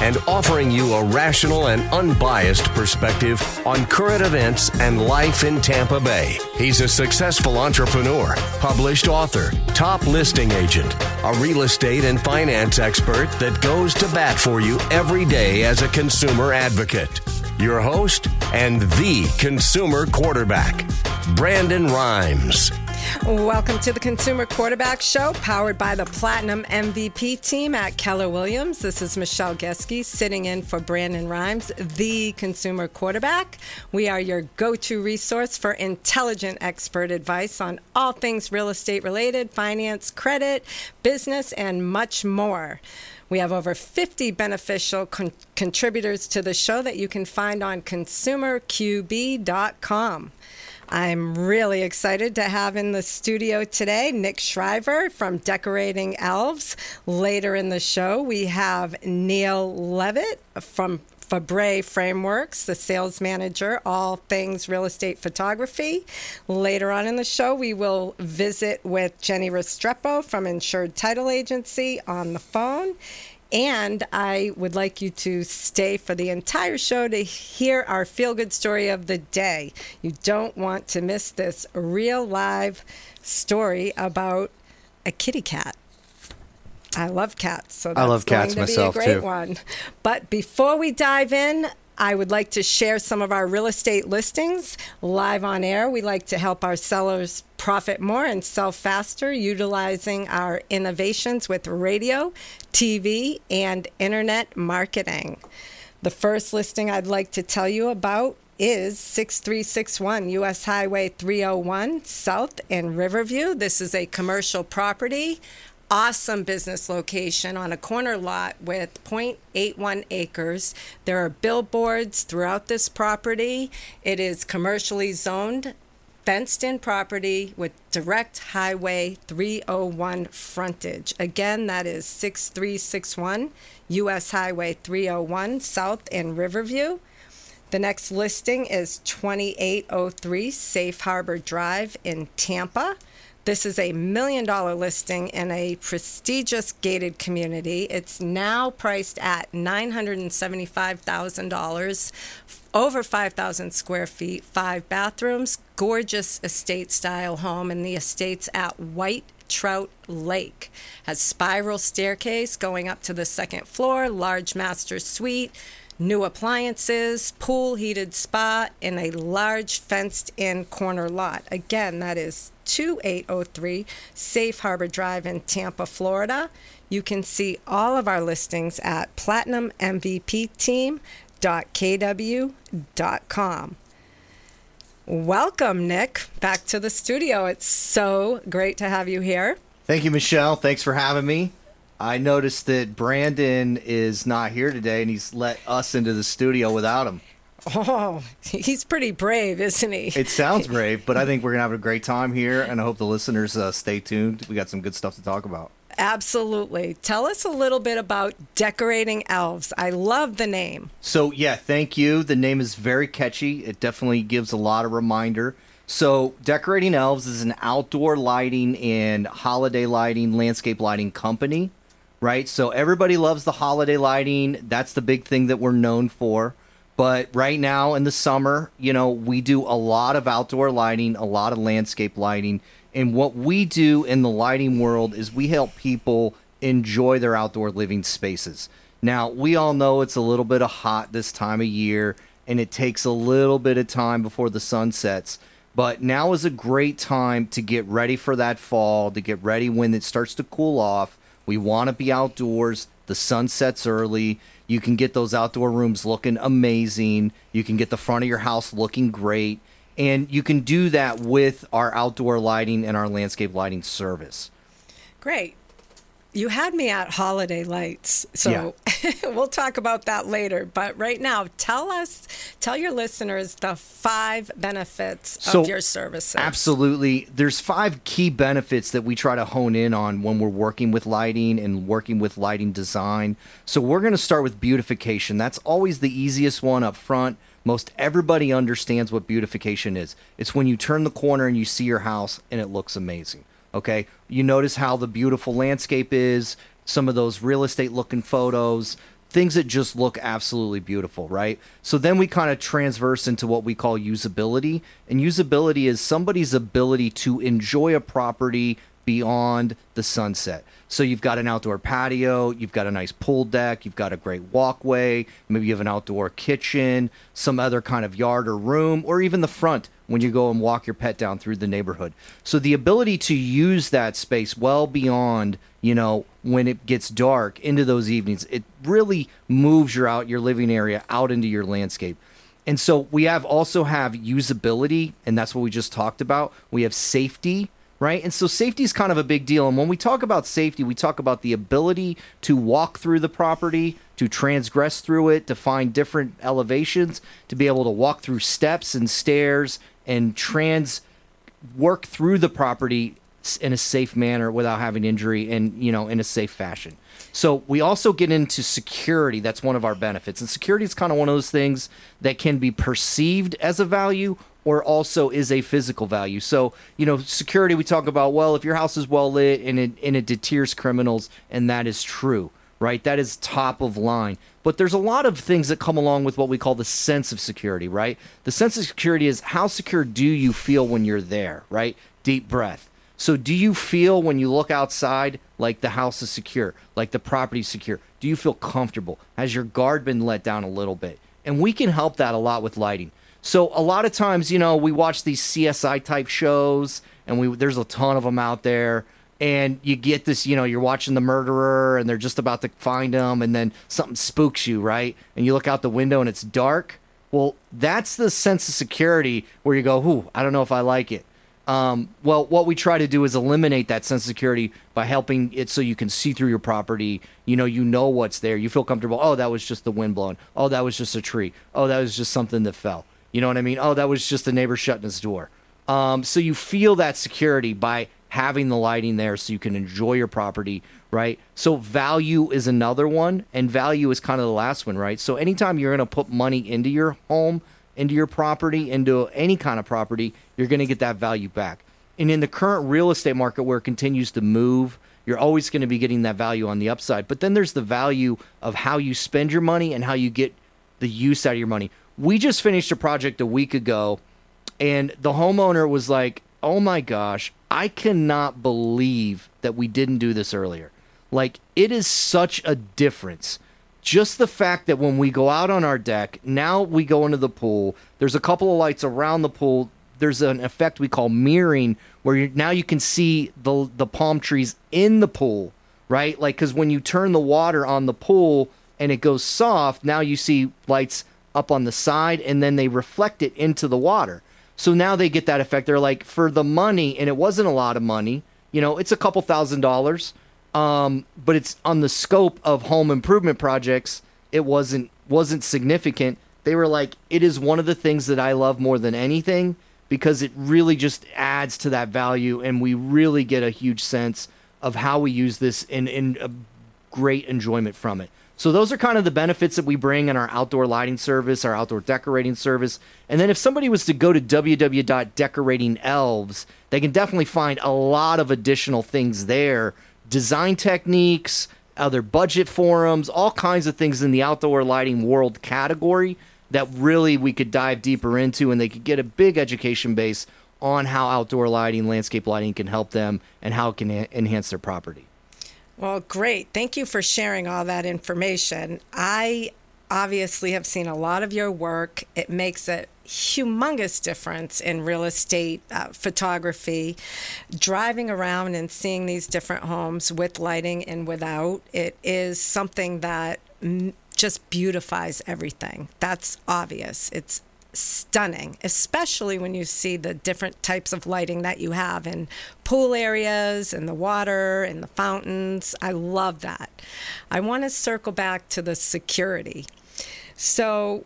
and offering you a rational and unbiased perspective on current events and life in Tampa Bay. He's a successful entrepreneur, published author, top listing agent, a real estate and finance expert that goes to bat for you every day as a consumer advocate. Your host and the consumer quarterback, Brandon Rimes. Welcome to the Consumer Quarterback Show, powered by the Platinum MVP team at Keller Williams. This is Michelle Geske sitting in for Brandon Rimes, the Consumer Quarterback. We are your go-to resource for intelligent expert advice on all things real estate related, finance, credit, business, and much more. We have over 50 beneficial contributors to the show that you can find on ConsumerQB.com. I'm really excited to have in the studio today Nick Schriver from Decorating Elves. Later in the show, we have Neil Levitt from Febre Frameworks, the sales manager, all things real estate photography. Later on in the show, we will visit with Jenny Restrepo from Insured Title Agency on the phone. And I would like you to stay for the entire show to hear our feel-good story of the day. You don't want to miss this real live story about a kitty cat. I love cats, so that's going to be a great one. But before we dive in, I would like to share some of our real estate listings live on air. We like to help our sellers profit more and sell faster, utilizing our innovations with radio, TV, and internet marketing. The first listing I'd like to tell you about is 6361 U.S. Highway 301 South in Riverview. This is a commercial property. Awesome business location on a corner lot with 0.81 acres. There are billboards throughout this property. It is commercially zoned, fenced-in property with direct Highway 301 frontage. Again, that is 6361 U.S. Highway 301 South in Riverview. The next listing is 2803 Safe Harbor Drive in Tampa. This is a $1 million listing in a prestigious gated community. It's now priced at $975,000, over 5,000 square feet, 5 bathrooms, gorgeous estate-style home, and the estate's at White Trout Lake. Has spiral staircase going up to the second floor, large master suite, new appliances, pool, heated spa, and a large fenced-in corner lot. Again, that is 2803 Safe Harbor Drive in Tampa, Florida. You can see all of our listings at PlatinumMVPteam.kw.com. Welcome, Nick, back to the studio. It's so great to have you here. Thank you, Michelle. Thanks for having me. I noticed that Brandon is not here today, and he's let us into the studio without him. Oh, he's pretty brave, isn't he? It sounds brave, but I think we're going to have a great time here, and I hope the listeners stay tuned. We got some good stuff to talk about. Absolutely. Tell us a little bit about Decorating Elves. I love the name. So, yeah, thank you. The name is very catchy. It definitely gives a lot of reminder. So Decorating Elves is an outdoor lighting and holiday lighting, landscape lighting company. Right, so everybody loves the holiday lighting. That's the big thing that we're known for. But right now in the summer, you know, we do a lot of outdoor lighting, a lot of landscape lighting. And what we do in the lighting world is we help people enjoy their outdoor living spaces. Now, we all know it's a little bit of hot this time of year, and it takes a little bit of time before the sun sets. But now is a great time to get ready for that fall, to get ready when it starts to cool off. We want to be outdoors. The sun sets early. You can get those outdoor rooms looking amazing. You can get the front of your house looking great. And you can do that with our outdoor lighting and our landscape lighting service. Great. You had me at holiday lights, so yeah. We'll talk about that later. But right now, tell your listeners the 5 benefits of your services. Absolutely. There's 5 key benefits that we try to hone in on when we're working with lighting and working with lighting design. So we're going to start with beautification. That's always the easiest one up front. Most everybody understands what beautification is. It's when you turn the corner and you see your house and it looks amazing. Okay, you notice how the beautiful landscape is, some of those real estate looking photos, things that just look absolutely beautiful, right? So then we kind of transverse into what we call usability. And usability is somebody's ability to enjoy a property beyond the sunset. So you've got an outdoor patio, you've got a nice pool deck, you've got a great walkway, maybe you have an outdoor kitchen, some other kind of yard or room, or even the front when you go and walk your pet down through the neighborhood. So the ability to use that space well beyond, you know, when it gets dark into those evenings, it really moves your living area out into your landscape. And so we also have usability, and that's what we just talked about. We have safety, right? And so safety is kind of a big deal. And when we talk about safety, we talk about the ability to walk through the property, to transgress through it, to find different elevations, to be able to walk through steps and stairs and work through the property in a safe manner without having injury and, you know, in a safe fashion. So we also get into security. That's one of our benefits. And security is kind of one of those things that can be perceived as a value or also is a physical value. So, you know, security, we talk about, well, if your house is well lit and it deters criminals, and that is true, right? That is top of line. But there's a lot of things that come along with what we call the sense of security, right? The sense of security is how secure do you feel when you're there, right? Deep breath. So do you feel when you look outside like the house is secure, like the property is secure? Do you feel comfortable? Has your guard been let down a little bit? And we can help that a lot with lighting. So a lot of times, you know, we watch these CSI type shows, and there's a ton of them out there. And you get this, you know, you're watching the murderer, and they're just about to find him, and then something spooks you, right? And you look out the window, and it's dark. Well, that's the sense of security where you go, ooh, I don't know if I like it. Well, what we try to do is eliminate that sense of security by helping it so you can see through your property. You know what's there. You feel comfortable. Oh, that was just the wind blowing. Oh, that was just a tree. Oh, that was just something that fell. You know what I mean? Oh, that was just the neighbor shutting his door. So you feel that security by having the lighting there so you can enjoy your property, right? So value is another one, and value is kind of the last one, right? So anytime you're going to put money into your home, into your property, into any kind of property, you're going to get that value back. And in the current real estate market where it continues to move, you're always going to be getting that value on the upside. But then there's the value of how you spend your money and how you get the use out of your money. We just finished a project a week ago, and the homeowner was like, oh my gosh, I cannot believe that we didn't do this earlier. Like, it is such a difference. Just the fact that when we go out on our deck, now we go into the pool, there's a couple of lights around the pool, there's an effect we call mirroring, where now you can see the palm trees in the pool, right? Like, because when you turn the water on the pool and it goes soft, now you see lights up on the side, and then they reflect it into the water. So now they get that effect. They're like, for the money, and it wasn't a lot of money, you know, it's a couple $1,000s, but it's on the scope of home improvement projects, it wasn't significant. They were like, it is one of the things that I love more than anything, because it really just adds to that value, and we really get a huge sense of how we use this and a great enjoyment from it. So those are kind of the benefits that we bring in our outdoor lighting service, our outdoor decorating service. And then if somebody was to go to www.decoratingelves, they can definitely find a lot of additional things there. Design techniques, other budget forums, all kinds of things in the outdoor lighting world category that really we could dive deeper into, and they could get a big education base on how outdoor lighting, landscape lighting can help them and how it can enhance their property. Well, great. Thank you for sharing all that information. I obviously have seen a lot of your work. It makes a humongous difference in real estate photography. Driving around and seeing these different homes with lighting and without, it is something that just beautifies everything. That's obvious. It's stunning, especially when you see the different types of lighting that you have in pool areas and the water and the fountains. I love that. I want to circle back to the security. So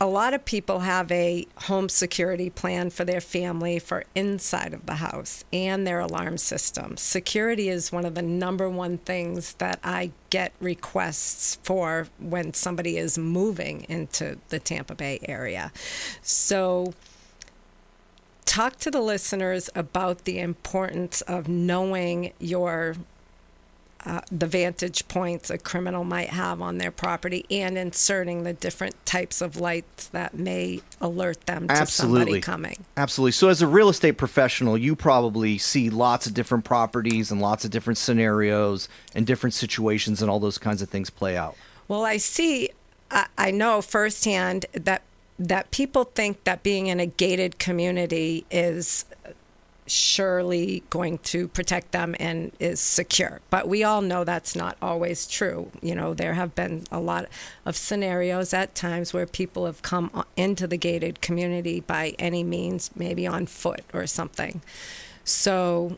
a lot of people have a home security plan for their family for inside of the house and their alarm system. Security is one of the number one things that I get requests for when somebody is moving into the Tampa Bay area. So talk to the listeners about the importance of knowing your the vantage points a criminal might have on their property, and inserting the different types of lights that may alert them to somebody coming. Absolutely. So as a real estate professional, you probably see lots of different properties and lots of different scenarios and different situations and all those kinds of things play out. Well, I know firsthand that people think that being in a gated community is surely going to protect them and is secure. But we all know that's not always true. You know, there have been a lot of scenarios at times where people have come into the gated community by any means, maybe on foot or something. So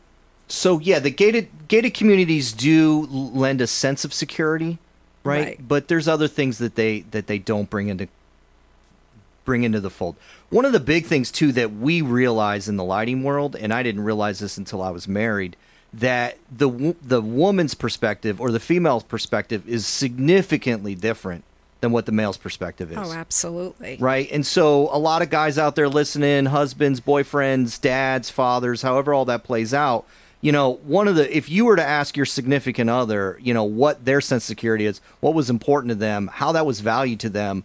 yeah, the gated communities do lend a sense of security, right? But there's other things that they don't bring into the fold. One of the big things too that we realize in the lighting world, and I didn't realize this until I was married, that the woman's perspective or the female's perspective is significantly different than what the male's perspective is. Oh, absolutely. Right? And so a lot of guys out there listening, husbands, boyfriends, dads, fathers, however all that plays out, you know, if you were to ask your significant other, you know, what their sense of security is, what was important to them, how that was valued to them,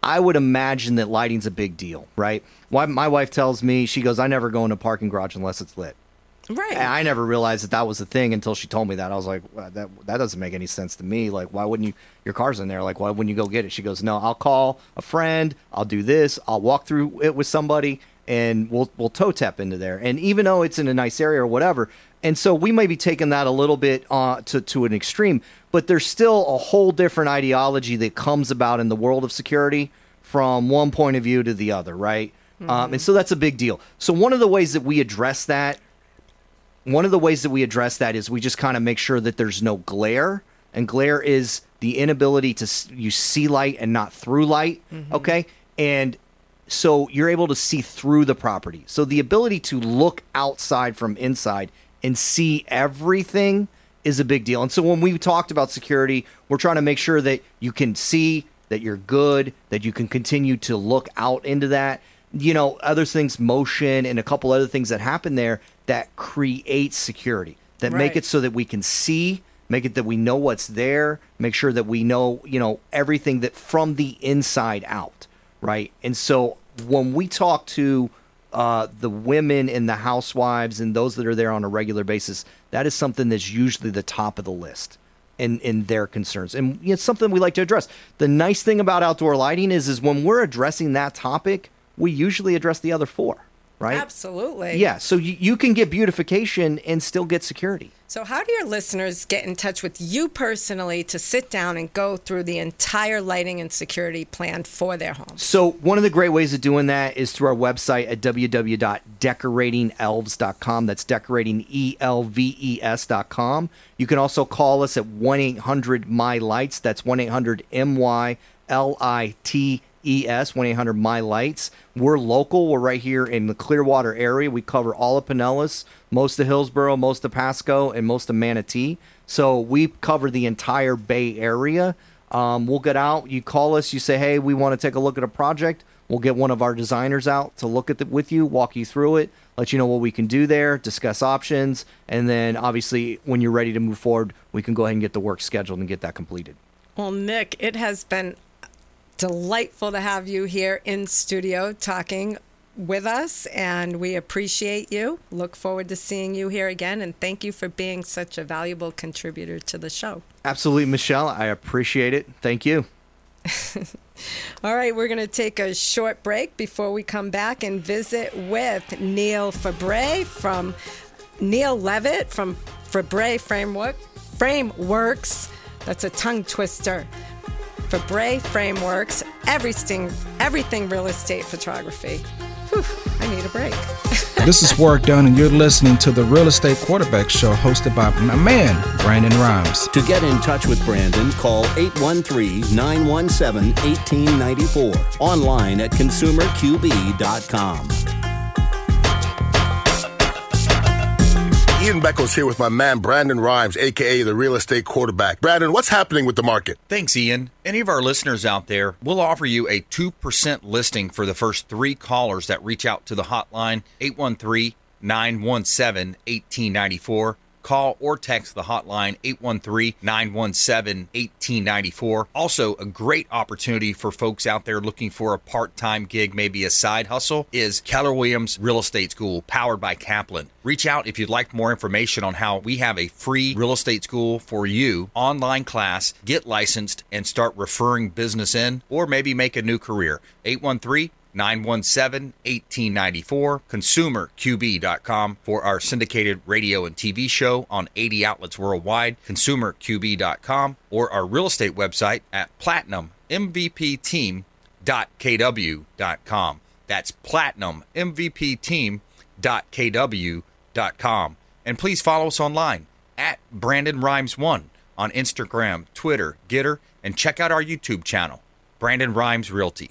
I would imagine that lighting's a big deal, right? My wife tells me, she goes, I never go in a parking garage unless it's lit. Right. And I never realized that was a thing until she told me that. I was like, well, that doesn't make any sense to me. Like, why wouldn't you? Your car's in there. Like, why wouldn't you go get it? She goes, no, I'll call a friend. I'll do this. I'll walk through it with somebody, and we'll toe tap into there. And even though it's in a nice area or whatever, and so we may be taking that a little bit to an extreme, but there's still a whole different ideology that comes about in the world of security from one point of view to the other, right? Mm-hmm. And so that's a big deal. So one of the ways that we address that is we just kind of make sure that there's no glare, and glare is the inability to you see light and not through light, mm-hmm. okay? And so you're able to see through the property. So the ability to look outside from inside and see everything is a big deal. And so when we talked about security, we're trying to make sure that you can see, that you're good, that you can continue to look out into that. You know, other things, motion, and a couple other things that happen there that create security, that make it so that we can see, make it that we know what's there, make sure that we know, you know, everything that from the inside out, right? And so when we talk to the women and the housewives and those that are there on a regular basis, that is something that's usually the top of the list in their concerns. And it's something we like to address. The nice thing about outdoor lighting is when we're addressing that topic, we usually address the other four, right? Absolutely. Yeah, so you can get beautification and still get security. So how do your listeners get in touch with you personally to sit down and go through the entire lighting and security plan for their home? So one of the great ways of doing that is through our website at www.decoratingelves.com. That's decorating, ELVES.com. You can also call us at 1-800-MY-LIGHTS. That's 1-800-MYLITES, 1-800-MY-LIGHTS. We're local. We're right here in the Clearwater area. We cover all of Pinellas, most of Hillsborough, most of Pasco, and most of Manatee. So we cover the entire Bay Area. We'll get out. You call us. You say, hey, we want to take a look at a project. We'll get one of our designers out to look at it with you, walk you through it, let you know what we can do there, discuss options. And then, obviously, when you're ready to move forward, we can go ahead and get the work scheduled and get that completed. Well, Nick, it has been delightful to have you here in studio talking with us, and we appreciate you. Look forward to seeing you here again, and thank you for being such a valuable contributor to the show. Absolutely, Michelle. I appreciate it. Thank you. All right, we're going to take a short break before we come back and visit with Neil Levitt from Febre Frameworks. That's a tongue twister. Febre Frameworks, everything real estate photography. Whew, I need a break. This is Warwick Dunn, and you're listening to the Real Estate Quarterback Show, hosted by my man, Brandon Rimes. To get in touch with Brandon, call 813-917-1894, online at ConsumerQB.com. Ian Beckles here with my man, Brandon Rimes, a.k.a. the Real Estate Quarterback. Brandon, what's happening with the market? Thanks, Ian. Any of our listeners out there, we'll offer you a 2% listing for the first 3 callers that reach out to the hotline, 813-917-1894. call or text the hotline 813-917-1894. Also, a great opportunity for folks out there looking for a part-time gig, maybe a side hustle, is Keller Williams Real Estate School, powered by Kaplan. Reach out if you'd like more information on how we have a free real estate school for you, online class, get licensed, and start referring business in, or maybe make a new career. 813-917-1894, ConsumerQB.com for our syndicated radio and TV show on 80 outlets worldwide, ConsumerQB.com, or our real estate website at PlatinumMVPTeam.KW.com. That's PlatinumMVPTeam.KW.com. And please follow us online at Brandon Rimes 1 on Instagram, Twitter, Getter, and check out our YouTube channel, Brandon Rimes Realty.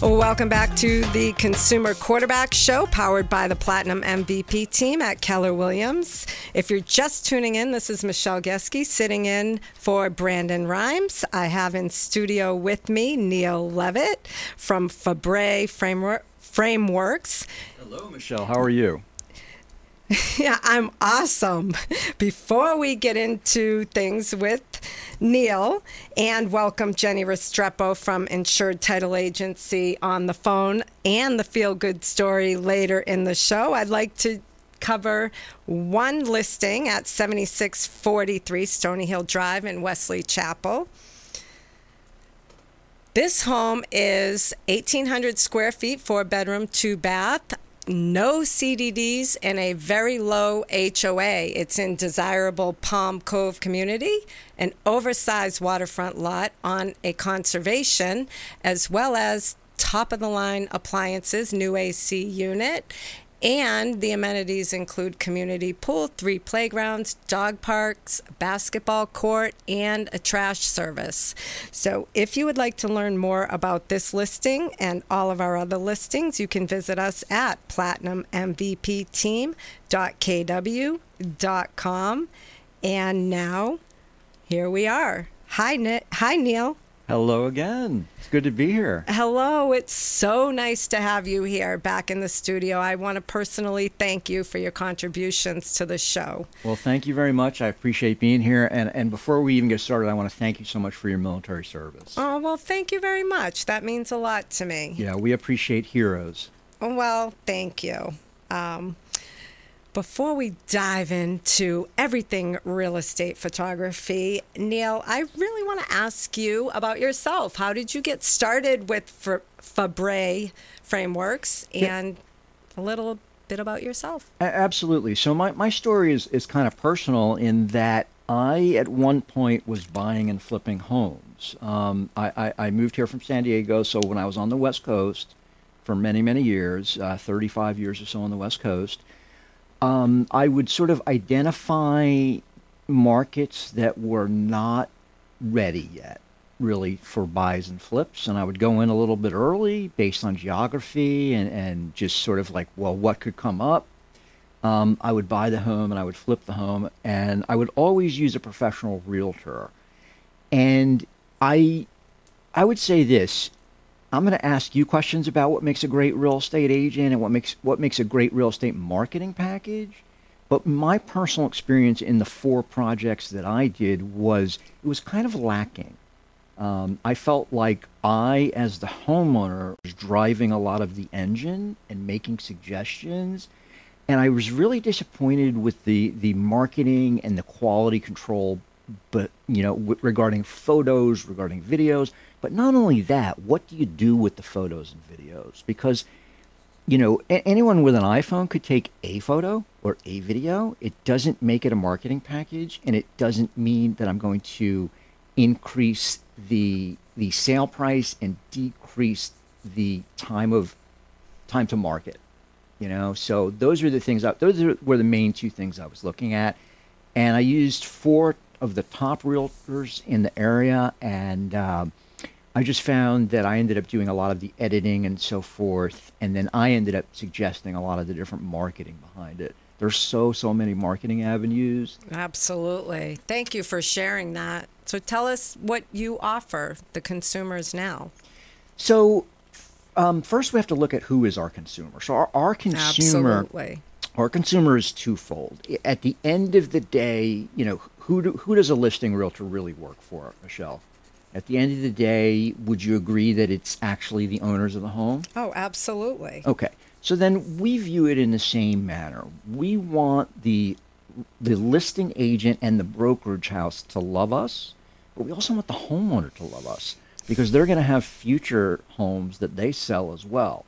Welcome back to the Consumer Quarterback Show, powered by the Platinum MVP team at Keller Williams. If you're just tuning in, this is Michelle Geske sitting in for Brandon Rimes. I have in studio with me Neil Levitt from Febre Frameworks. Hello, Michelle. How are you? Yeah, I'm awesome. Before we get into things with Neil, and welcome Jenny Restrepo from Insured Title Agency on the phone and the feel-good story later in the show, I'd like to cover one listing at 7643 Stony Hill Drive in Wesley Chapel. This home is 1,800 square feet, 4-bedroom, 2-bath. No CDDs and a very low HOA. It's in desirable Palm Cove community, an oversized waterfront lot on a conservation, as well as top-of-the-line appliances, new AC unit, and the amenities include community pool, 3 playgrounds, dog parks, basketball court, and a trash service. So if you would like to learn more about this listing and all of our other listings, you can visit us at PlatinumMVPTeam.KW.com. And now, here we are. Hi, Neil. Hello again. It's good to be here. Hello. It's so nice to have you here back in the studio. I want to personally thank you for your contributions to the show. Well, thank you very much. I appreciate being here. And before we even get started, I want to thank you so much for your military service. Oh, well, thank you very much. That means a lot to me. Yeah, we appreciate heroes. Well, thank you. Before we dive into everything real estate photography, Neil, I really want to ask you about yourself. How did you get started with Febre Frameworks, and a little bit about yourself? Absolutely. So my story is kind of personal in that I, at one point, was buying and flipping homes. I moved here from San Diego, so when I was on the West Coast for many, many years, 35 years or so on the West Coast, I would sort of identify markets that were not ready yet, really, for buys and flips. And I would go in a little bit early based on geography and just sort of like, well, what could come up? I would buy the home and I would flip the home, and I would always use a professional realtor. And I would say this, I'm going to ask you questions about what makes a great real estate agent and what makes a great real estate marketing package. But my personal experience in the four projects that I did was, it was kind of lacking. I felt like I, as the homeowner, was driving a lot of the engine and making suggestions. And I was really disappointed with the marketing and the quality control, but regarding photos, regarding videos. But not only that, what do you do with the photos and videos? Because, anyone with an iPhone could take a photo or a video. It doesn't make it a marketing package, and it doesn't mean that I'm going to increase the sale price and decrease the time to market. So those were the main two things I was looking at. And I used four of the top realtors in the area, and I just found that I ended up doing a lot of the editing and so forth, and then I ended up suggesting a lot of the different marketing behind it. There's so many marketing avenues. Absolutely. Thank you for sharing that. So tell us what you offer the consumers now. So first we have to look at who is our consumer. So our consumer— Absolutely. Our consumer is twofold. At the end of the day, who does a listing realtor really work for, Michelle? At the end of the day, would you agree that it's actually the owners of the home? Oh, absolutely. Okay. So then we view it in the same manner. We want the listing agent and the brokerage house to love us, but we also want the homeowner to love us, because they're going to have future homes that they sell as well.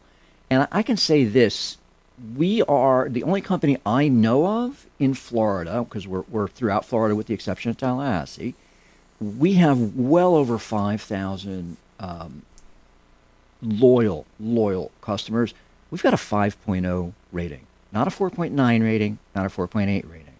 And I can say this. We are the only company I know of in Florida, because we're throughout Florida with the exception of Tallahassee. We have well over 5,000 loyal customers. We've got a 5.0 rating, not a 4.9 rating, not a 4.8 rating.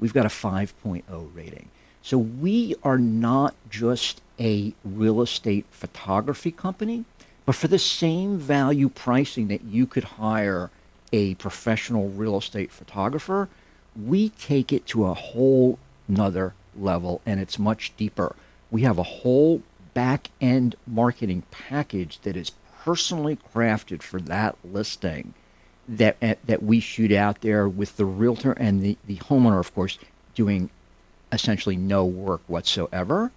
We've got a 5.0 rating. So we are not just a real estate photography company, but for the same value pricing that you could hire a professional real estate photographer, we take it to a whole nother level, and it's much deeper. We have a whole back-end marketing package that is personally crafted for that listing that we shoot out there, with the realtor and the homeowner, of course, doing essentially no work whatsoever.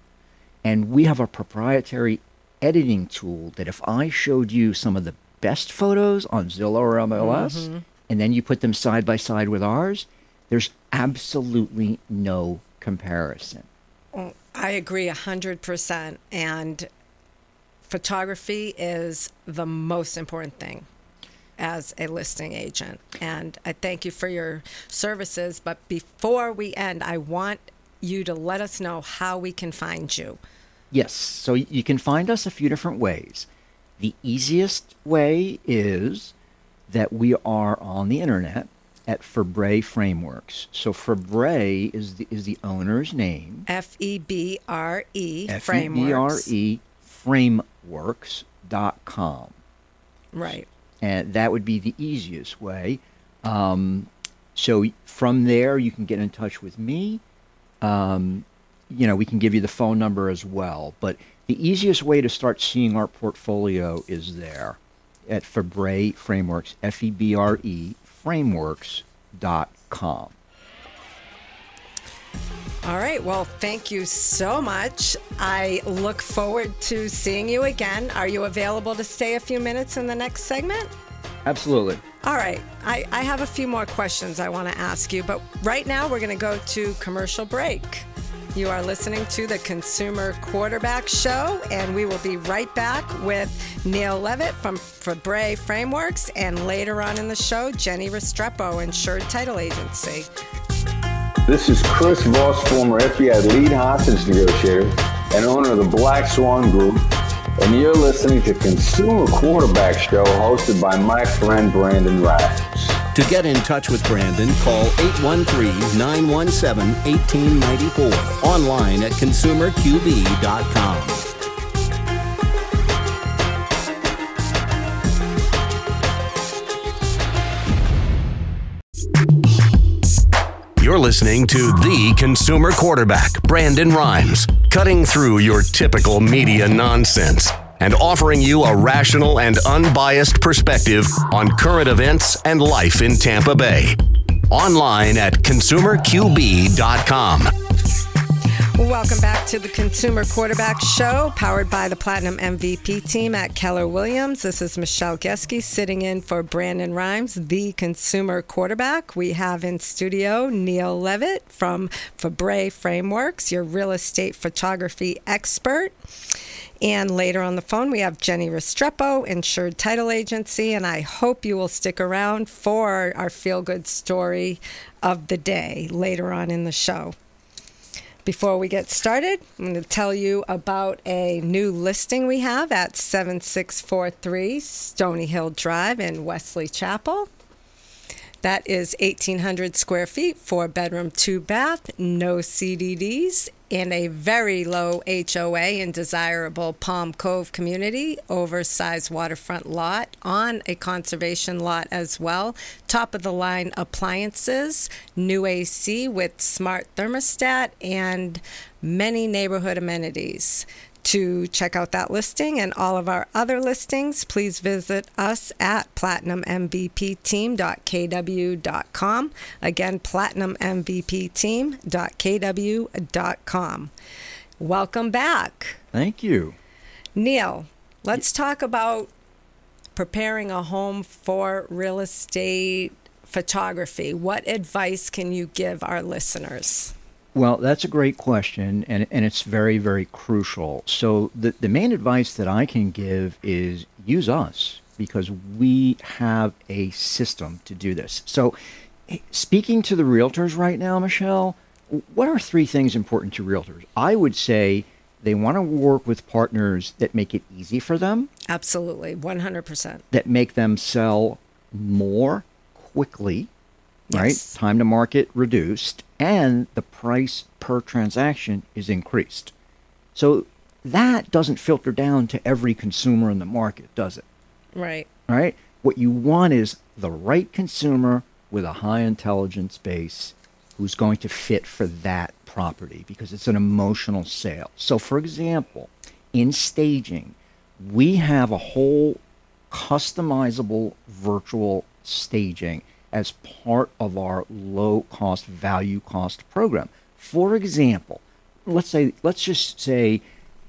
And we have a proprietary editing tool that if I showed you some of the best photos on Zillow or MLS, mm-hmm. and then you put them side by side with ours, there's absolutely no comparison. Oh, I agree 100%. And photography is the most important thing as a listing agent. And I thank you for your services. But before we end, I want you to let us know how we can find you. Yes. So you can find us a few different ways. The easiest way is that we are on the internet at Febre Frameworks. So Febre is the owner's name. Febre Frameworks. FebreFrameworks.com. Right. And that would be the easiest way. So from there, you can get in touch with me. We can give you the phone number as well. But the easiest way to start seeing our portfolio is there at Febre Frameworks, Febre Frameworks.com. All right. Well, thank you so much. I look forward to seeing you again. Are you available to stay a few minutes in the next segment? Absolutely. All right. I have a few more questions I want to ask you, but right now we're going to go to commercial break. You are listening to the Consumer Quarterback Show, and we will be right back with Neil Levitt from Febre Frameworks, and later on in the show, Jenny Restrepo, Insured Title Agency. This is Chris Voss, former FBI lead hostage negotiator and owner of the Black Swan Group, and you're listening to Consumer Quarterback Show, hosted by my friend Brandon Rimes. To get in touch with Brandon, call 813-917-1894, online at ConsumerQB.com. You're listening to the consumer quarterback, Brandon Rimes, cutting through your typical media nonsense and offering you a rational and unbiased perspective on current events and life in Tampa Bay. Online at ConsumerQB.com. Welcome back to the Consumer Quarterback Show, powered by the Platinum MVP team at Keller Williams. This is Michelle Geske sitting in for Brandon Rimes, the Consumer Quarterback. We have in studio Neil Levitt from Febre Frameworks, your real estate photography expert. And later on the phone, we have Jenny Restrepo, Insured Title Agency, and I hope you will stick around for our feel-good story of the day later on in the show. Before we get started, I'm going to tell you about a new listing we have at 7643 Stony Hill Drive in Wesley Chapel. That is 1,800 square feet, 4-bedroom, 2-bath, no CDDs, in a very low HOA and desirable Palm Cove community, oversized waterfront lot, on a conservation lot as well, top-of-the-line appliances, new AC with smart thermostat, and many neighborhood amenities. To check out that listing and all of our other listings, please visit us at platinummvpteam.kw.com. Again, platinummvpteam.kw.com. Welcome back. Thank you. Neil, let's talk about preparing a home for real estate photography. What advice can you give our listeners? Well, that's a great question, and it's very, very crucial. So the main advice that I can give is use us, because we have a system to do this. So speaking to the realtors right now, Michelle, what are three things important to realtors? I would say they want to work with partners that make it easy for them. Absolutely, 100%. That make them sell more quickly. Right? Yes. Time to market reduced, and the price per transaction is increased. So that doesn't filter down to every consumer in the market, does it? Right. Right? What you want is the right consumer with a high intelligence base who's going to fit for that property, because it's an emotional sale. So for example, in staging, we have a whole customizable virtual staging as part of our low cost, value cost program. For example, let's just say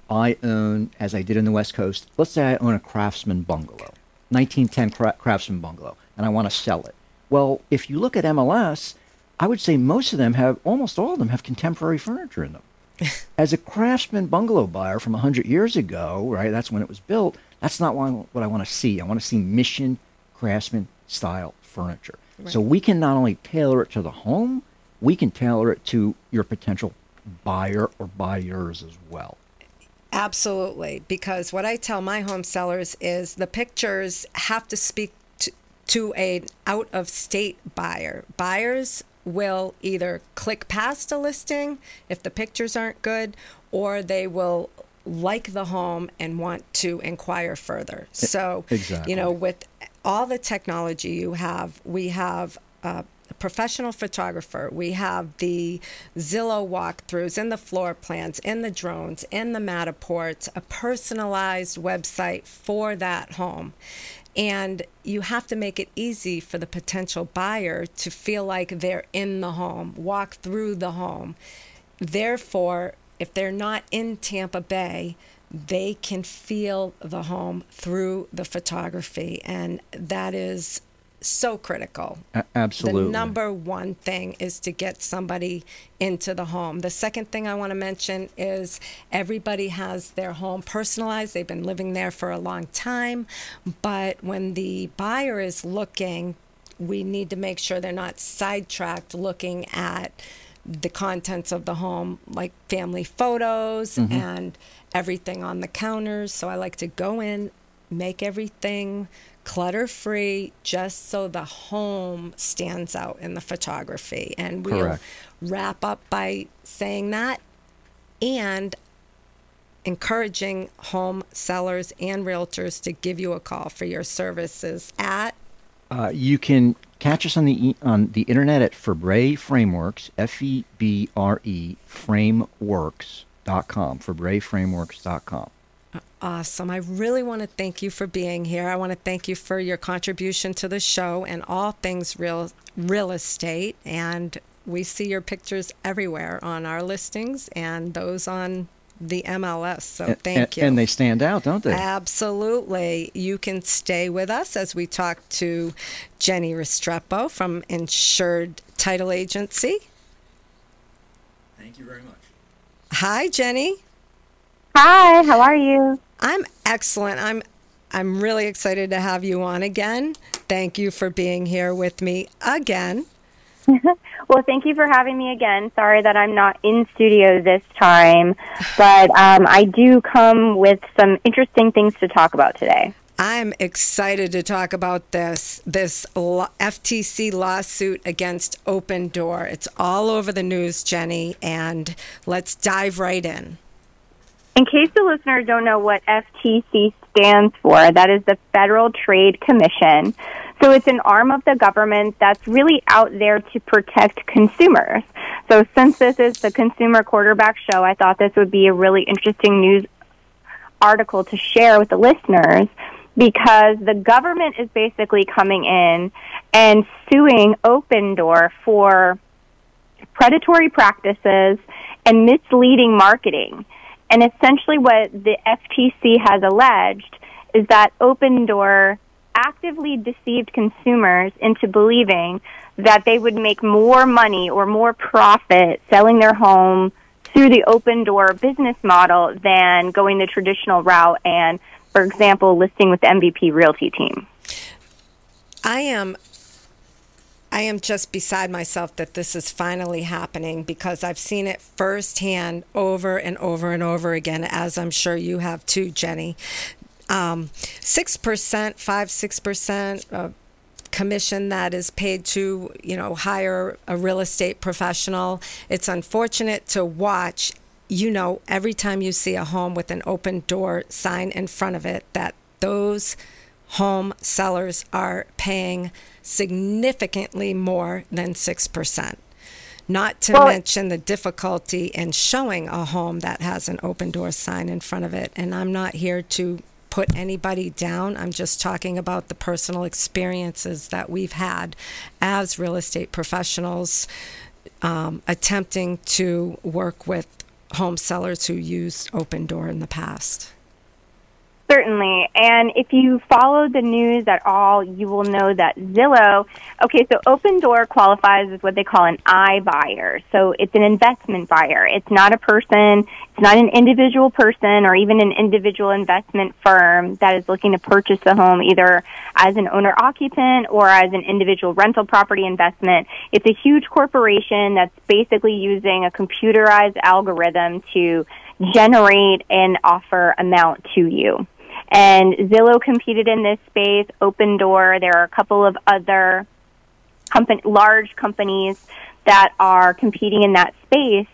I own, as I did in the West Coast, let's say I own a Craftsman bungalow, 1910 Craftsman bungalow, and I want to sell it. Well, if you look at MLS, I would say most of them have, almost all of them have contemporary furniture in them. As a Craftsman bungalow buyer from 100 years ago, right, that's when it was built, that's not what I want to see. I want to see Mission Craftsman style furniture. Right. So we can not only tailor it to the home, we can tailor it to your potential buyer or buyers as well. Absolutely. Because what I tell my home sellers is the pictures have to speak to an out-of-state buyer. Buyers will either click past a listing if the pictures aren't good, or they will like the home and want to inquire further. So, exactly. You know, with all the technology you have, we have a professional photographer, we have the Zillow walkthroughs and the floor plans and the drones and the Matterports, a personalized website for that home. And you have to make it easy for the potential buyer to feel like they're in the home, walk through the home. Therefore, if they're not in Tampa Bay, they can feel the home through the photography, and that is so critical. Absolutely. The number one thing is to get somebody into the home. The second thing I want to mention is everybody has their home personalized. They've been living there for a long time, but when the buyer is looking, we need to make sure they're not sidetracked looking at the contents of the home, like family photos and everything on the counters. So I like to go in, make everything clutter-free, just so the home stands out in the photography. And we'll wrap up by saying that and encouraging home sellers and realtors to give you a call for your services at... You can Catch us on the internet at Febre Frameworks, Febre Frameworks.com, FebreFrameworks.com. Awesome. I really want to thank you for being here. I want to thank you for your contribution to the show and all things real estate. And we see your pictures everywhere on our listings and those on the MLS. So thank you. And they stand out, don't they? Absolutely. You can stay with us as we talk to Jenny Restrepo from Insured Title Agency. Thank you very much. Hi, Jenny. Hi, how are you? I'm excellent. I'm really excited to have you on again. Thank you for being here with me again. Well, thank you for having me again. Sorry that I'm not in studio this time, but I do come with some interesting things to talk about today. I'm excited to talk about this FTC lawsuit against Opendoor. It's all over the news, Jenny, and let's dive right in. In case the listeners don't know what FTC stands for, that is the Federal Trade Commission. So it's an arm of the government that's really out there to protect consumers. So since this is the Consumer Quarterback Show, I thought this would be a really interesting news article to share with the listeners, because the government is basically coming in and suing Opendoor for predatory practices and misleading marketing. And essentially what the FTC has alleged is that Opendoor actively deceived consumers into believing that they would make more money or more profit selling their home through the Opendoor business model than going the traditional route and, for example, listing with the MVP Realty team. I am just beside myself that this is finally happening, because I've seen it firsthand over and over and over again, as I'm sure you have too, Jenny. 6% commission that is paid to, hire a real estate professional. It's unfortunate to watch, every time you see a home with an Opendoor sign in front of it, that those home sellers are paying significantly more than 6%. Not to mention the difficulty in showing a home that has an Opendoor sign in front of it. And I'm not here to put anybody down. I'm just talking about the personal experiences that we've had as real estate professionals attempting to work with home sellers who used Opendoor in the past. Certainly. And if you follow the news at all, you will know that Zillow, so Opendoor qualifies as what they call an iBuyer. So it's an investment buyer. It's not a person, it's not an individual person or even an individual investment firm that is looking to purchase the home either as an owner-occupant or as an individual rental property investment. It's a huge corporation that's basically using a computerized algorithm to generate an offer amount to you. And Zillow competed in this space, Opendoor. There are a couple of other large companies that are competing in that space.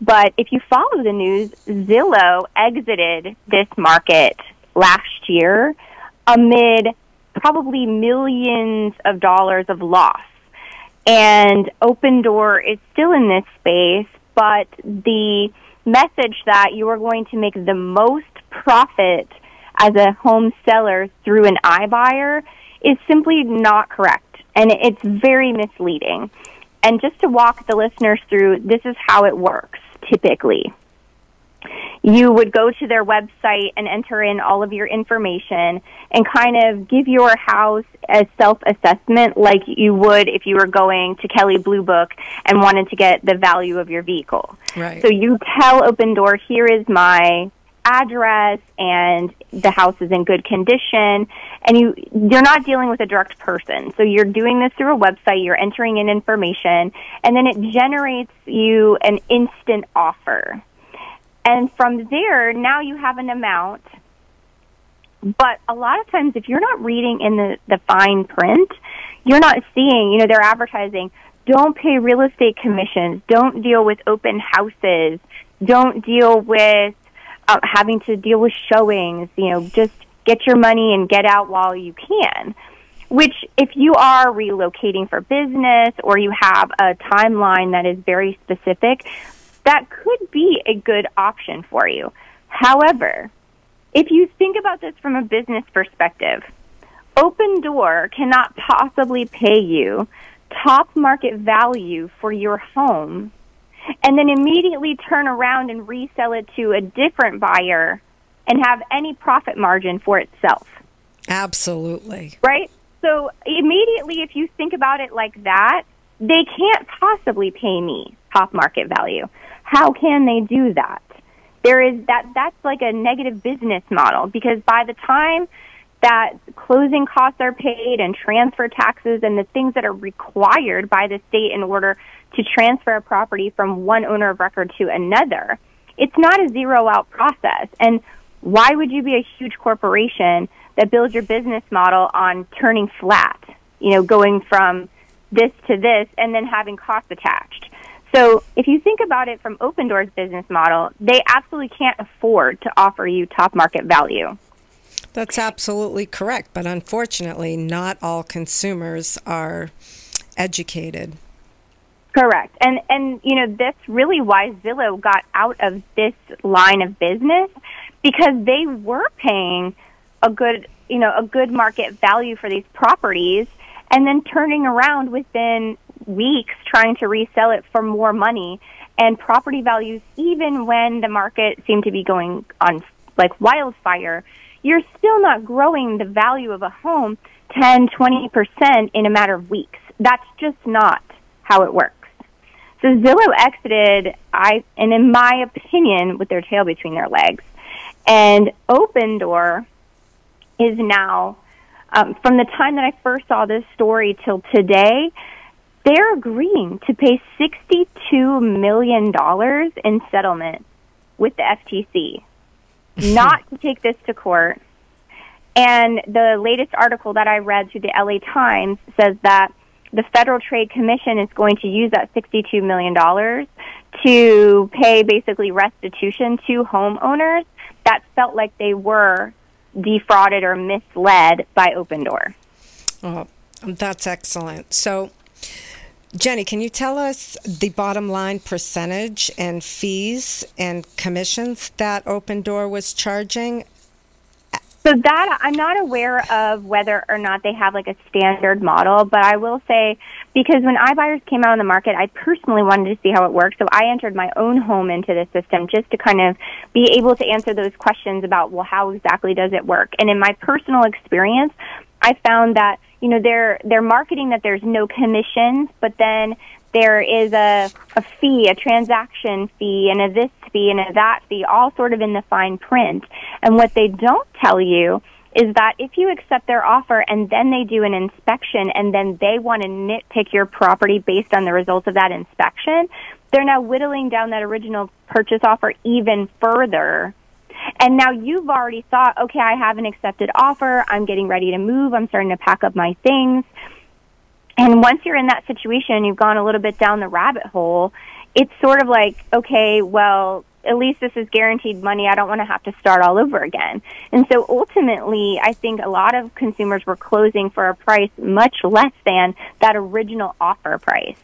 But if you follow the news, Zillow exited this market last year amid probably millions of dollars of loss. And Opendoor is still in this space, but the message that you are going to make the most profit as a home seller through an iBuyer is simply not correct, and it's very misleading. And just to walk the listeners through, this is how it works typically. You would go to their website and enter in all of your information and kind of give your house a self-assessment like you would if you were going to Kelley Blue Book and wanted to get the value of your vehicle. Right. So you tell Opendoor, here is my address and the house is in good condition, and you're not dealing with a direct person. So you're doing this through a website, you're entering in information, and then it generates you an instant offer. And from there, now you have an amount. But a lot of times, if you're not reading in the fine print, you're not seeing, they're advertising, don't pay real estate commissions, don't deal with open houses, don't deal with having to deal with showings, just get your money and get out while you can. Which, if you are relocating for business or you have a timeline that is very specific, that could be a good option for you. However, if you think about this from a business perspective, Opendoor cannot possibly pay you top market value for your home and then immediately turn around and resell it to a different buyer and have any profit margin for itself. Absolutely. Right? So immediately, if you think about it like that, they can't possibly pay me top market value. How can they do that? There is that. That's like a negative business model, because by the time that closing costs are paid and transfer taxes and the things that are required by the state in order to transfer a property from one owner of record to another, it's not a zero-out process. And why would you be a huge corporation that builds your business model on turning flat, you know, going from this to this and then having costs attached? So if you think about it from Opendoor's business model, they absolutely can't afford to offer you top market value. That's absolutely correct. But unfortunately, not all consumers are educated. Correct. And you know, that's really why Zillow got out of this line of business, because they were paying a good market value for these properties and then turning around within weeks trying to resell it for more money, and property values, even when the market seemed to be going on like wildfire, you're still not growing the value of a home 10, 20% in a matter of weeks. That's just not how it works. So Zillow exited, and in my opinion, with their tail between their legs. And Opendoor is now, from the time that I first saw this story till today, they're agreeing to pay $62 million in settlement with the FTC, not to take this to court. And the latest article that I read through the LA Times says that the Federal Trade Commission is going to use that $62 million to pay basically restitution to homeowners that felt like they were defrauded or misled by Opendoor. Oh, that's excellent. So, Jenny, can you tell us the bottom line percentage and fees and commissions that Opendoor was charging? So that, I'm not aware of whether or not they have like a standard model, but I will say, because when iBuyers came out on the market, I personally wanted to see how it worked. So I entered my own home into the system just to kind of be able to answer those questions about, well, how exactly does it work? And in my personal experience, I found that, you know, they're marketing that there's no commissions, but then there is a fee, a transaction fee, and a this fee, and a that fee, all sort of in the fine print. And what they don't tell you is that if you accept their offer and then they do an inspection and then they want to nitpick your property based on the results of that inspection, they're now whittling down that original purchase offer even further. And now you've already thought, okay, I have an accepted offer. I'm getting ready to move. I'm starting to pack up my things. And once you're in that situation, you've gone a little bit down the rabbit hole. It's sort of like, okay, well, at least this is guaranteed money. I don't want to have to start all over again. And so ultimately, I think a lot of consumers were closing for a price much less than that original offer price.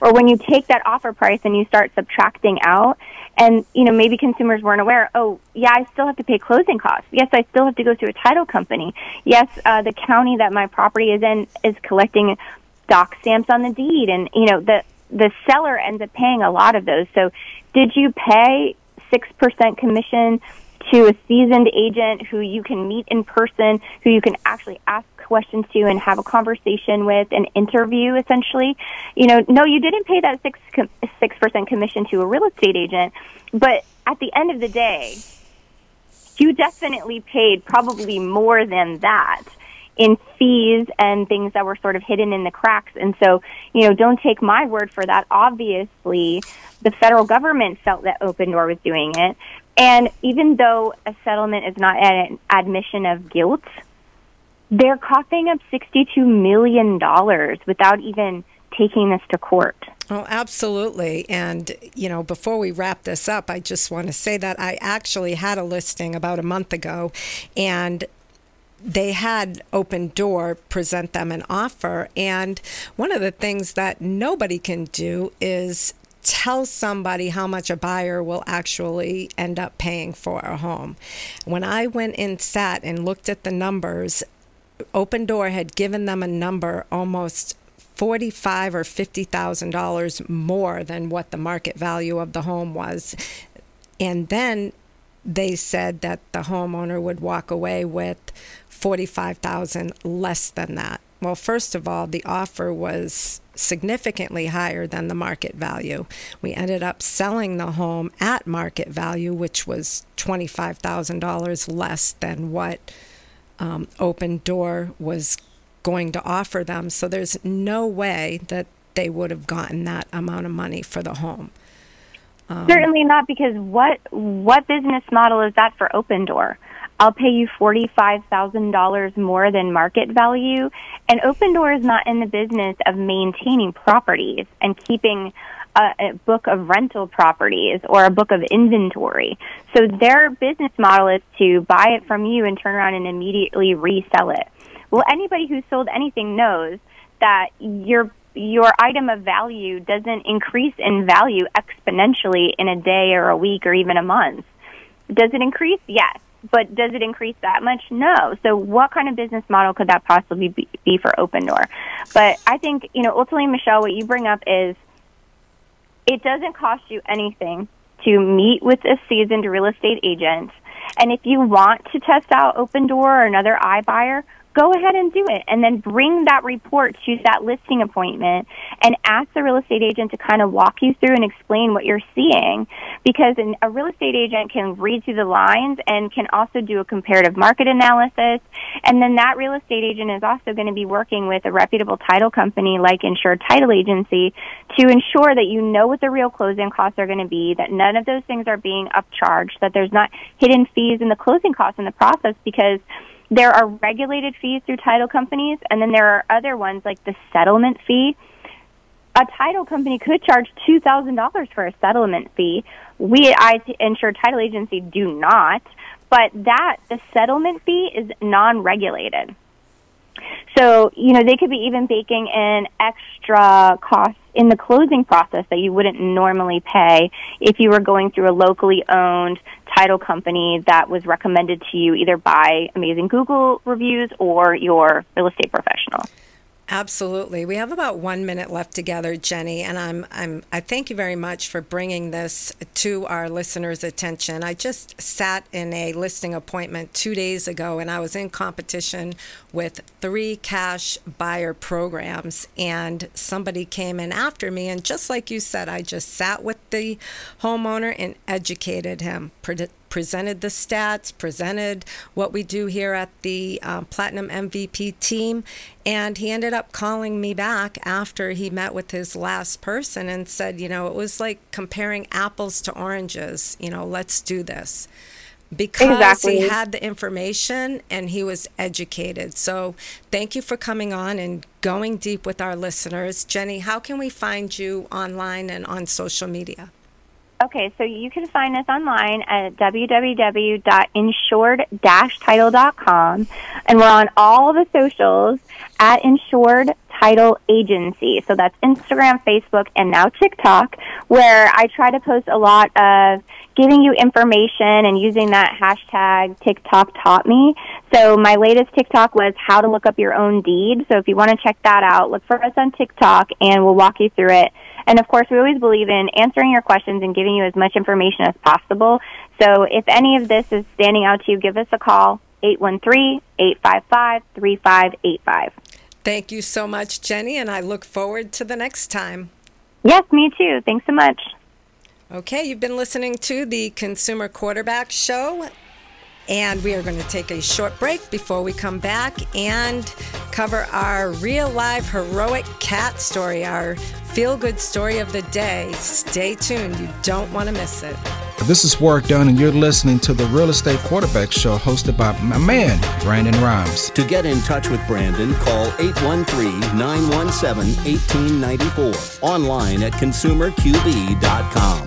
Or when you take that offer price and you start subtracting out, and, you know, maybe consumers weren't aware, oh, yeah, I still have to pay closing costs. Yes, I still have to go to a title company. Yes, the county that my property is in is collecting doc stamps on the deed. And, you know, the seller ends up paying a lot of those. So did you pay 6% commission to a seasoned agent who you can meet in person, who you can actually ask questions to and have a conversation with, an interview essentially? You know, no, you didn't pay that 6% commission to a real estate agent, but at the end of the day, you definitely paid probably more than that in fees and things that were sort of hidden in the cracks. And so, you know, don't take my word for that. Obviously, the federal government felt that Opendoor was doing it. And even though a settlement is not an admission of guilt, they're coughing up $62 million without even taking this to court. Oh, absolutely. And, you know, before we wrap this up, I just want to say that I actually had a listing about a month ago, and they had Opendoor present them an offer. And one of the things that nobody can do is tell somebody how much a buyer will actually end up paying for a home. When I went and sat and looked at the numbers, Opendoor had given them a number almost $45,000 or $50,000 more than what the market value of the home was. And then they said that the homeowner would walk away with $45,000 less than that. Well, first of all, the offer was significantly higher than the market value. We ended up selling the home at market value, which was $25,000 less than what Opendoor was going to offer them. So there's no way that they would have gotten that amount of money for the home. Certainly not, because what business model is that for Opendoor? I'll pay you $45,000 more than market value. And Opendoor is not in the business of maintaining properties and keeping a book of rental properties or a book of inventory. So their business model is to buy it from you and turn around and immediately resell it. Well, anybody who's sold anything knows that your item of value doesn't increase in value exponentially in a day or a week or even a month. Does it increase? Yes. But does it increase that much? No. So what kind of business model could that possibly be for Opendoor? But I think, ultimately, Michelle, what you bring up is it doesn't cost you anything to meet with a seasoned real estate agent. And if you want to test out Opendoor or another iBuyer, go ahead and do it, and then bring that report to that listing appointment and ask the real estate agent to kind of walk you through and explain what you're seeing, because a real estate agent can read through the lines and can also do a comparative market analysis, and then that real estate agent is also going to be working with a reputable title company like Insured Title Agency to ensure that you know what the real closing costs are going to be, that none of those things are being upcharged, that there's not hidden fees in the closing costs in the process, because there are regulated fees through title companies, and then there are other ones like the settlement fee. A title company could charge $2,000 for a settlement fee. We at Insured Title Agency do not, but the settlement fee is non-regulated. So, they could be even baking in extra costs in the closing process that you wouldn't normally pay if you were going through a locally owned title company that was recommended to you either by amazing Google reviews or your real estate professional. Absolutely. We have about 1 minute left together, Jenny, and I thank you very much for bringing this to our listeners' attention. I just sat in a listing appointment 2 days ago, and I was in competition with 3 cash buyer programs, and somebody came in after me, and just like you said, I just sat with the homeowner and educated him, presented the stats, presented what we do here at the Platinum MVP team, and he ended up calling me back after he met with his last person and said, it was like comparing apples to oranges, let's do this. Because exactly. He had the information and he was educated. So thank you for coming on and going deep with our listeners. Jenny, how can we find you online and on social media? Okay, so you can find us online at www.insured-title.com, and we're on all the socials at Insured Title Agency. So that's Instagram, Facebook, and now TikTok, where I try to post a lot of giving you information and using that hashtag TikTok taught me. So my latest TikTok was how to look up your own deed. So if you want to check that out, look for us on TikTok, and we'll walk you through it. And, of course, we always believe in answering your questions and giving you as much information as possible. So if any of this is standing out to you, give us a call, 813-855-3585. Thank you so much, Jenny, and I look forward to the next time. Yes, me too. Thanks so much. Okay, you've been listening to the Consumer Quarterback Show, and we are going to take a short break before we come back and cover our real live heroic cat story, our feel-good story of the day. Stay tuned. You don't want to miss it. This is Warwick Dunn, and you're listening to the Real Estate Quarterback Show, hosted by my man, Brandon Rimes. To get in touch with Brandon, call 813-917-1894, online at ConsumerQB.com.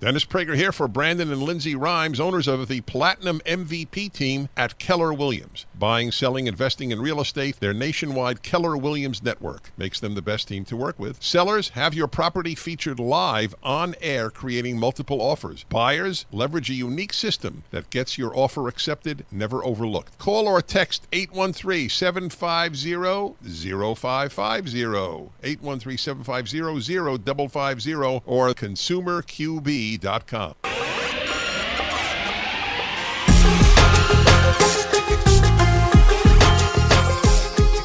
Dennis Prager here for Brandon and Lindsay Rimes, owners of the Platinum MVP team at Keller Williams. Buying, selling, investing in real estate, their nationwide Keller Williams network makes them the best team to work with. Sellers, have your property featured live on air, creating multiple offers. Buyers, leverage a unique system that gets your offer accepted, never overlooked. Call or text 813-750-0550, 813-750-0550, or ConsumerQB.com. You're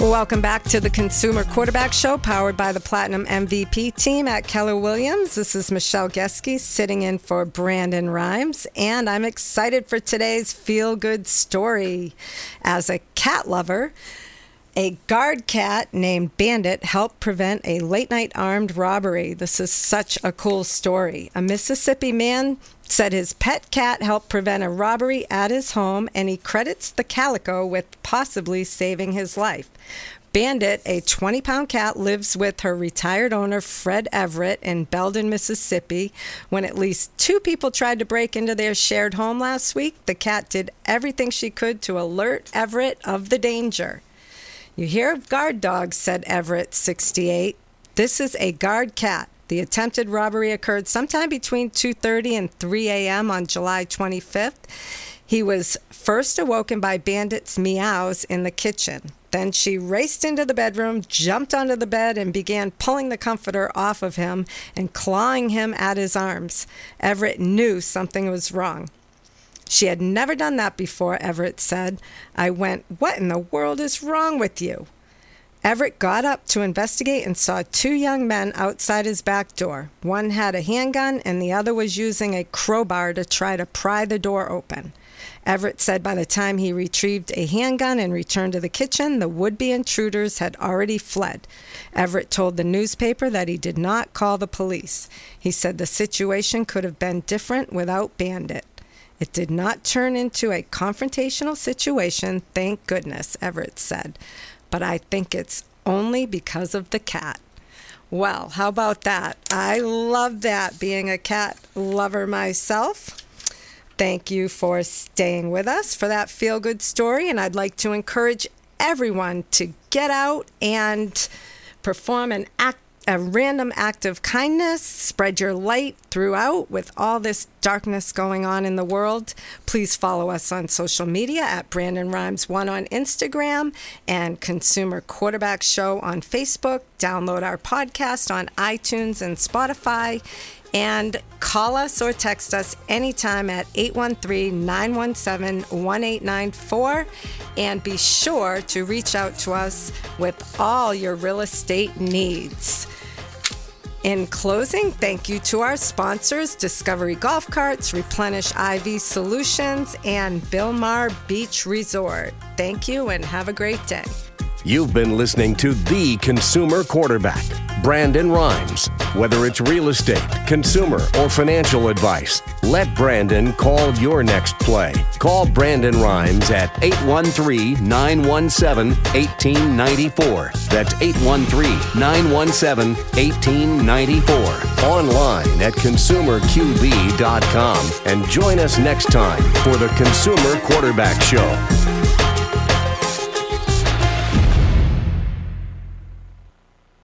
Welcome back to the Consumer Quarterback Show, powered by the Platinum MVP team at Keller Williams. This is Michelle Geske sitting in for Brandon Rimes, and I'm excited for today's feel-good story. As a cat lover, a guard cat named Bandit helped prevent a late-night armed robbery. This is such a cool story. A Mississippi man said his pet cat helped prevent a robbery at his home, and he credits the calico with possibly saving his life. Bandit, a 20-pound cat, lives with her retired owner, Fred Everett, in Belden, Mississippi. When at least two people tried to break into their shared home last week, the cat did everything she could to alert Everett of the danger. You hear of guard dogs, said Everett, 68. This is a guard cat. The attempted robbery occurred sometime between 2:30 and 3 a.m. on July 25th. He was first awoken by Bandit's meows in the kitchen. Then she raced into the bedroom, jumped onto the bed, and began pulling the comforter off of him and clawing him at his arms. Everett knew something was wrong. She had never done that before, Everett said. I went, what in the world is wrong with you? Everett got up to investigate and saw two young men outside his back door. One had a handgun and the other was using a crowbar to try to pry the door open. Everett said by the time he retrieved a handgun and returned to the kitchen, the would-be intruders had already fled. Everett told the newspaper that he did not call the police. He said the situation could have been different without Bandit. It did not turn into a confrontational situation, thank goodness, Everett said. But I think it's only because of the cat. Well, how about that? I love that, being a cat lover myself. Thank you for staying with us for that feel-good story, and I'd like to encourage everyone to get out and perform an act, a random act of kindness. Spread your light throughout with all this darkness going on in the world. Please follow us on social media at Brandon Rimes 1 on Instagram and Consumer Quarterback Show on Facebook. Download our podcast on iTunes and Spotify. And call us or text us anytime at 813-917-1894. And be sure to reach out to us with all your real estate needs. In closing, thank you to our sponsors, Discovery Golf Carts, Replenish IV Solutions, and Billmar Beach Resort. Thank you and have a great day. You've been listening to The Consumer Quarterback, Brandon Rimes. Whether it's real estate, consumer, or financial advice, let Brandon call your next play. Call Brandon Rimes at 813-917-1894. That's 813-917-1894. Online at ConsumerQB.com. And join us next time for The Consumer Quarterback Show.